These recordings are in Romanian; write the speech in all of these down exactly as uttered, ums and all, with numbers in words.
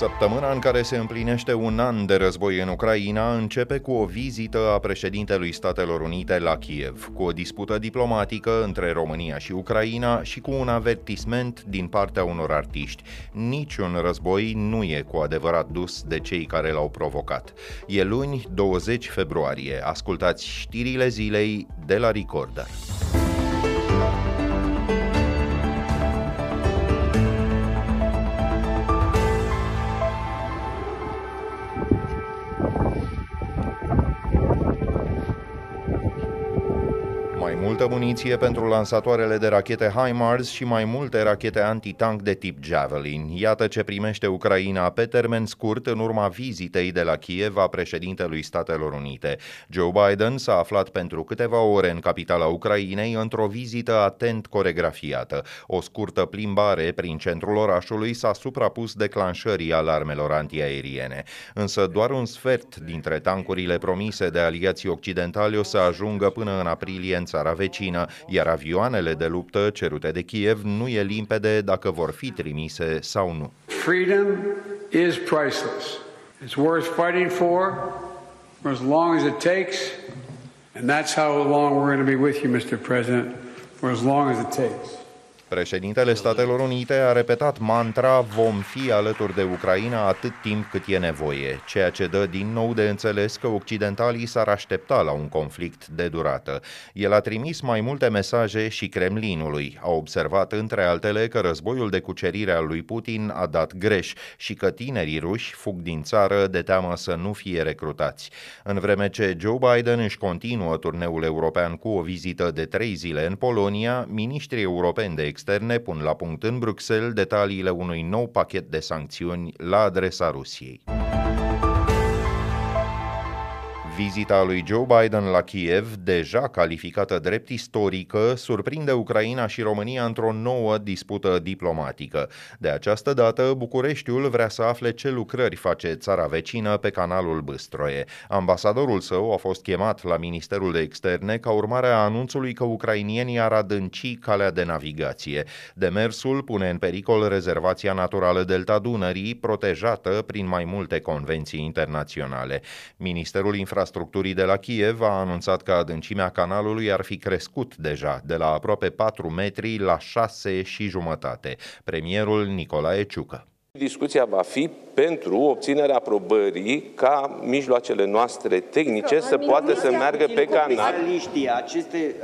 Săptămâna în care se împlinește un an de război în Ucraina începe cu o vizită a președintelui Statelor Unite la Kiev, cu o dispută diplomatică între România și Ucraina și cu un avertisment din partea unor artiști. Niciun război nu e cu adevărat dus de cei care l-au provocat. E luni, douăzeci februarie. Ascultați știrile zilei de la Recorder. Multă muniție pentru lansatoarele de rachete HIMARS și mai multe rachete antitank de tip Javelin. Iată ce primește Ucraina pe termen scurt în urma vizitei de la Kiev a președintelui Statelor Unite. Joe Biden s-a aflat pentru câteva ore în capitala Ucrainei într-o vizită atent coregrafiată. O scurtă plimbare prin centrul orașului s-a suprapus declanșării alarmelor antiaeriene. Însă doar un sfert dintre tancurile promise de aliații occidentali o să ajungă până în aprilie în țara vecină, iar avioanele de luptă cerute de Kiev nu e limpede dacă vor fi trimise sau nu. Freedom is priceless. It's worth fighting for as long as it takes, and that's how long we're going to be with you, Mister President, for as long as it takes. Președintele Statelor Unite a repetat mantra „Vom fi alături de Ucraina atât timp cât e nevoie”, ceea ce dă din nou de înțeles că occidentalii s-ar aștepta la un conflict de durată. El a trimis mai multe mesaje și Kremlinului. A observat, între altele, că războiul de cucerire al lui Putin a dat greș și că tinerii ruși fug din țară de teamă să nu fie recrutați. În vreme ce Joe Biden își continuă turneul european cu o vizită de trei zile în Polonia, miniștrii europeni de externe pun la punct în Bruxelles detaliile unui nou pachet de sancțiuni la adresa Rusiei. Vizita lui Joe Biden la Kiev, deja calificată drept istorică, surprinde Ucraina și România într-o nouă dispută diplomatică. De această dată, Bucureștiul vrea să afle ce lucrări face țara vecină pe canalul Băstroie. Ambasadorul său a fost chemat la Ministerul de Externe ca urmare a anunțului că ucrainienii ar adânci calea de navigație. Demersul pune în pericol rezervația naturală Delta Dunării, protejată prin mai multe convenții internaționale. Ministerul Infrastructurii Structurii de la Kiev a anunțat că adâncimea canalului ar fi crescut deja de la aproape patru metri la șase și jumătate. Premierul Nicolae Ciucă. Discuția va fi pentru obținerea aprobării ca mijloacele noastre tehnice că să poată să meargă pe canal. Aceste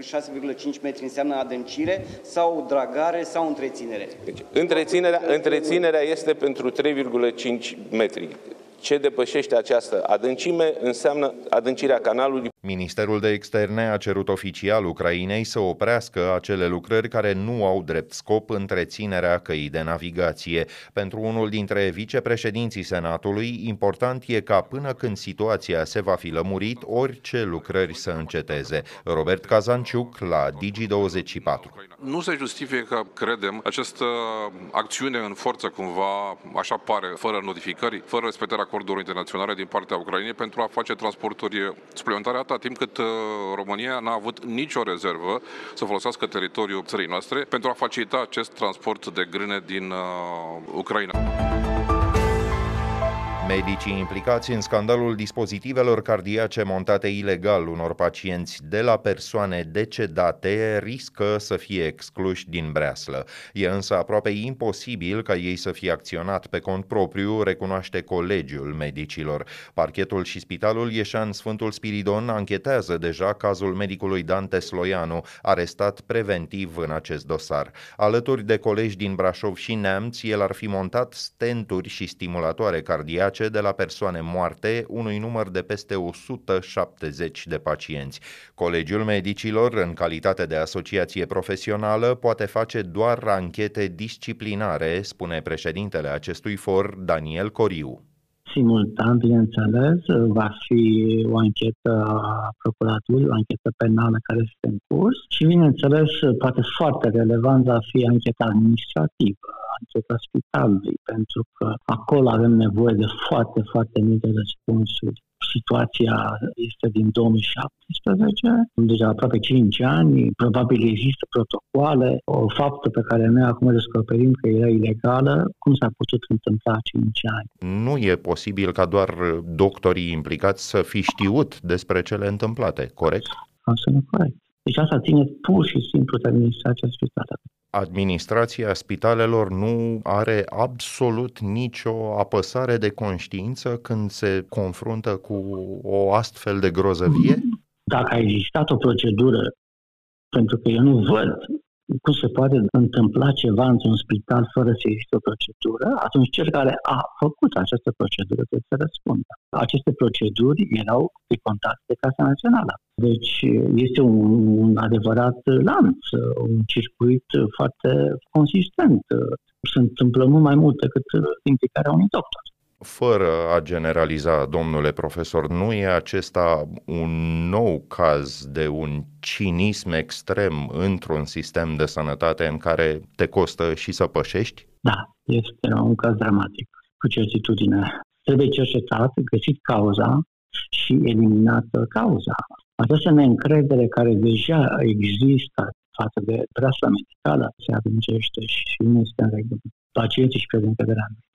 șase virgulă cinci metri înseamnă adâncire sau dragare sau întreținere? Deci, întreținerea, întreținerea este pentru trei virgulă cinci metri. Ce depășește această adâncime înseamnă adâncirea canalului. Ministerul de Externe a cerut oficial Ucrainei să oprească acele lucrări care nu au drept scop întreținerea căii de navigație. Pentru unul dintre vicepreședinții Senatului, important e ca până când situația se va fi lămurit, orice lucrări să înceteze. Robert Cazanciuc la Digi douăzeci și patru. Nu se justifică că credem această acțiune în forță cumva, așa pare, fără notificări, fără respectarea acordurilor internaționale din partea Ucrainei pentru a face transporturi suplimentare atât timp cât România n-a avut nicio rezervă să folosească teritoriul țării noastre pentru a facilita acest transport de grâne din Ucraina. Medicii implicați în scandalul dispozitivelor cardiace montate ilegal unor pacienți de la persoane decedate riscă să fie excluși din breaslă. E însă aproape imposibil ca ei să fie acționat pe cont propriu, recunoaște Colegiul Medicilor. Parchetul și Spitalul Ieșan Sfântul Spiridon anchetează deja cazul medicului Dante Sloianu, arestat preventiv în acest dosar. Alături de colegi din Brașov și Neamț, el ar fi montat stenturi și stimulatoare cardiace de la persoane moarte, unui număr de peste o sută șaptezeci de pacienți. Colegiul Medicilor, în calitate de asociație profesională, poate face doar anchete disciplinare, spune președintele acestui for, Daniel Coriu. Simultan, bineînțeles, va fi o anchetă a procuraturii, o anchetă penală care este în curs și, bineînțeles, poate foarte relevant va fi ancheta administrativă, ancheta spitalului, pentru că acolo avem nevoie de foarte, foarte multe răspunsuri situația este din două mii șaptesprezece, deja aproape cinci ani, probabil există protocoale, o faptă pe care noi acum descoperim că era ilegală, cum s-a putut întâmpla cinci ani? Nu e posibil ca doar doctorii implicați să fi știut despre cele întâmplate, corect? Asta nu corect. Deci asta ține pur și simplu de administrația spitalelor. Administrația spitalelor nu are absolut nicio apăsare de conștiință când se confruntă cu o astfel de grozăvie? Dacă a existat o procedură, pentru că eu nu văd cum se poate întâmpla ceva într-un spital fără să existe o procedură, atunci cel care a făcut această procedură trebuie să răspundă. Aceste proceduri erau de contact de Casa Națională. Deci este un, un adevărat lanț, un circuit foarte consistent. Se întâmplă mult mai mult decât implicarea unui doctor. Fără a generaliza, domnule profesor, nu e acesta un nou caz de un cinism extrem într-un sistem de sănătate în care te costă și să pășești? Da, este un caz dramatic, cu certitudine. Trebuie cercetat, găsit cauza și eliminată cauza. Această neîncredere care deja există față de preasla medicală se adâncește și nu este în regulă. Pacienții și prezintă de la medici.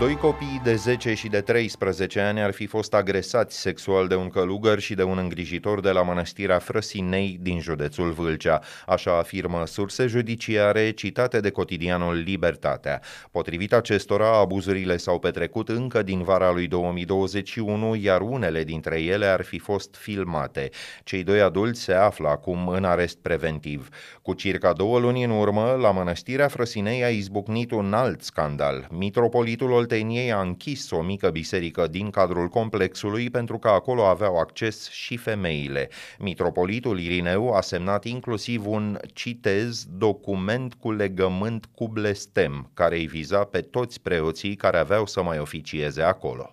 Doi copii de zece și de treisprezece ani ar fi fost agresați sexual de un călugăr și de un îngrijitor de la mănăstirea Frăsinei din județul Vâlcea, așa afirmă surse judiciare citate de cotidianul Libertatea. Potrivit acestora, abuzurile s-au petrecut încă din vara lui două mii douăzeci și unu, iar unele dintre ele ar fi fost filmate. Cei doi adulți se află acum în arest preventiv. Cu circa două luni în urmă, la mănăstirea Frăsinei a izbucnit un alt scandal. Mitropolitul Frăteniei a închis o mică biserică din cadrul complexului pentru că acolo aveau acces și femeile. Mitropolitul Irineu a semnat inclusiv un, citez, document cu legământ cu blestem, care îi viza pe toți preoții care aveau să mai oficieze acolo.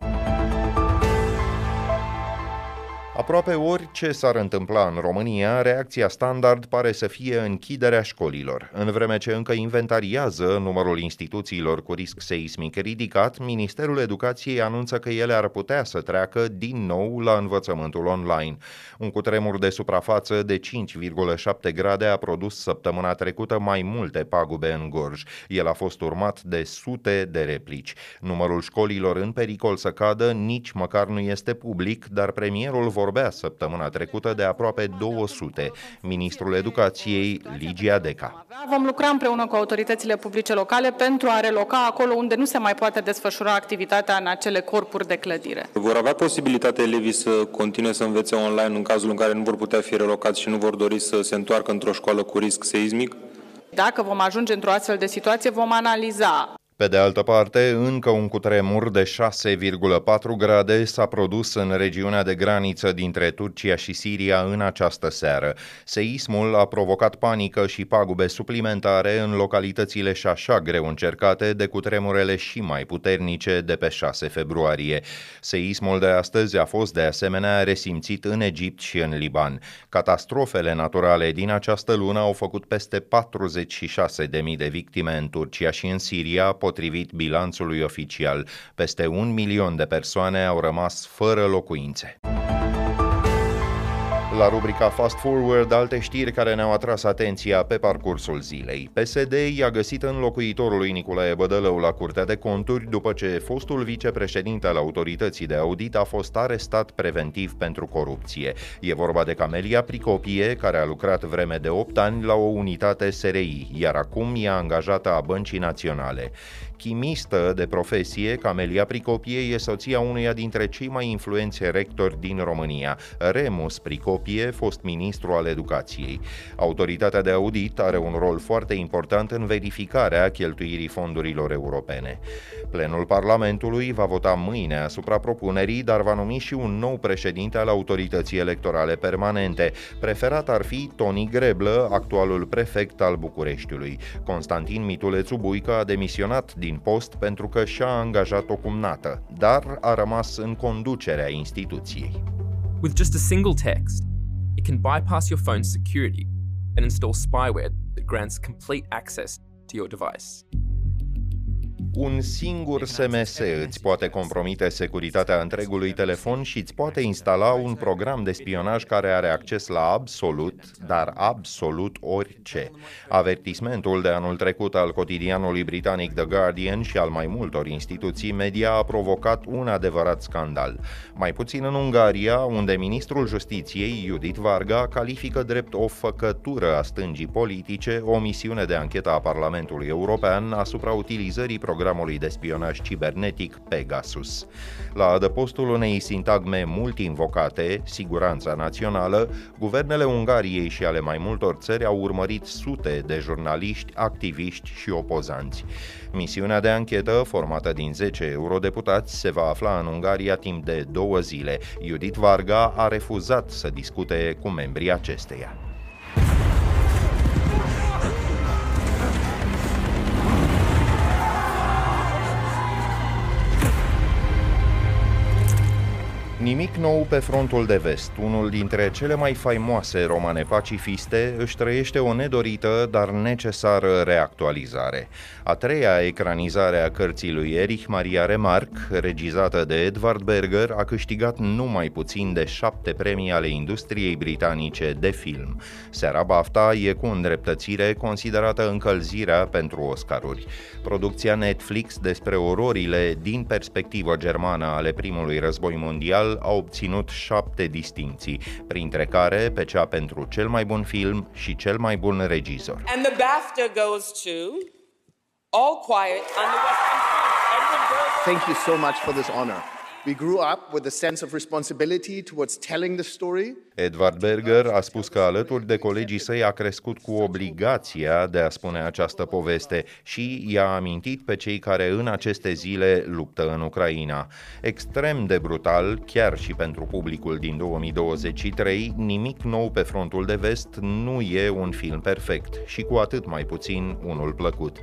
Aproape orice s-ar întâmpla în România, reacția standard pare să fie închiderea școlilor. În vreme ce încă inventariază numărul instituțiilor cu risc seismic ridicat, Ministerul Educației anunță că ele ar putea să treacă din nou la învățământul online. Un cutremur de suprafață de cinci virgulă șapte grade a produs săptămâna trecută mai multe pagube în Gorj. El a fost urmat de sute de replici. Numărul școlilor în pericol să cadă nici măcar nu este public, dar premierul vorbea săptămâna trecută de aproape două sute. Ministrul Educației, Ligia Deca. Vom lucra împreună cu autoritățile publice locale pentru a reloca acolo unde nu se mai poate desfășura activitatea în acele corpuri de clădire. Vor avea posibilitatea elevii să continue să învețe online în cazul în care nu vor putea fi relocați și nu vor dori să se întoarcă într-o școală cu risc seismic? Dacă vom ajunge într-o astfel de situație, vom analiza. Pe de altă parte, încă un cutremur de șase virgulă patru grade s-a produs în regiunea de graniță dintre Turcia și Siria în această seară. Seismul a provocat panică și pagube suplimentare în localitățile și așa greu încercate de cutremurele și mai puternice de pe șase februarie. Seismul de astăzi a fost de asemenea resimțit în Egipt și în Liban. Catastrofele naturale din această lună au făcut peste patruzeci și șase de mii de victime în Turcia și în Siria, potrivit bilanțului oficial. Peste un milion de persoane au rămas fără locuințe. La rubrica Fast Forward, alte știri care ne-au atras atenția pe parcursul zilei. P S D i-a găsit înlocuitorul lui Niculae Bădălău la Curtea de Conturi după ce fostul vicepreședinte al Autorității de Audit a fost arestat preventiv pentru corupție. E vorba de Camelia Pricopie, care a lucrat vreme de opt ani la o unitate S R I, iar acum e angajată a Băncii Naționale. Chimistă de profesie, Camelia Pricopie e soția unuia dintre cei mai influenți rectori din România, Remus Pricopie, fost ministru al educației. Autoritatea de audit are un rol foarte important în verificarea cheltuirii fondurilor europene. Plenul Parlamentului va vota mâine asupra propunerii, dar va numi și un nou președinte al Autorității Electorale Permanente. Preferat ar fi Toni Greblă, actualul prefect al Bucureștiului. Constantin Mitulețu Buică a demisionat din post pentru că și-a angajat o cumnată, dar a rămas în conducerea instituției. With just a single text, it can bypass your phone's security and install spyware that grants complete access to your device. Un singur S M S îți poate compromite securitatea întregului telefon și îți poate instala un program de spionaj care are acces la absolut, dar absolut orice. Avertismentul de anul trecut al cotidianului britanic The Guardian și al mai multor instituții media a provocat un adevărat scandal. Mai puțin în Ungaria, unde ministrul Justiției, Judit Varga, califică drept o făcătură a stângii politice o misiune de anchetă a Parlamentului European asupra utilizării programului de spionaj cibernetic Pegasus. La adăpostul unei sintagme mult invocate, siguranța națională, guvernele Ungariei și ale mai multor țări au urmărit sute de jurnaliști, activiști și opozanți. Misiunea de anchetă, formată din zece eurodeputați, se va afla în Ungaria timp de două zile. Judit Varga a refuzat să discute cu membrii acesteia. Nimic nou pe frontul de vest. Unul dintre cele mai faimoase romane pacifiste își trăiește o nedorită, dar necesară reactualizare. A treia ecranizare a cărții lui Erich Maria Remarque, regizată de Edward Berger, a câștigat numai puțin de șapte premii ale industriei britanice de film. Seara BAFTA e cu îndreptățire considerată încălzirea pentru Oscaruri. Producția Netflix despre ororile din perspectivă germană ale primului război mondial a obținut șapte distinții, printre care pe cea pentru cel mai bun film și cel mai bun regizor. And the BAFTA goes to All Quiet on the Western Front. Thank you so much for this honor. We grew up with a sense of responsibility towards telling the story. Edward Berger a spus că alături de colegii săi a crescut cu obligația de a spune această poveste și i-a amintit pe cei care în aceste zile luptă în Ucraina. Extrem de brutal, chiar și pentru publicul din două mii douăzeci și trei, Nimic nou pe frontul de vest nu e un film perfect și cu atât mai puțin unul plăcut.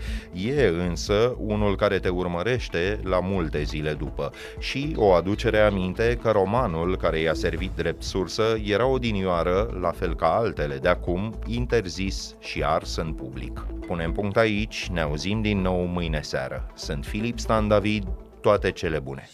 E însă unul care te urmărește la multe zile după și o aducere aminte că romanul care i-a servit drept sursă era Era odinioară, la fel ca altele de acum, interzis și ars în public. Punem punct aici, ne auzim din nou mâine seară. Sunt Filip Stan David, toate cele bune!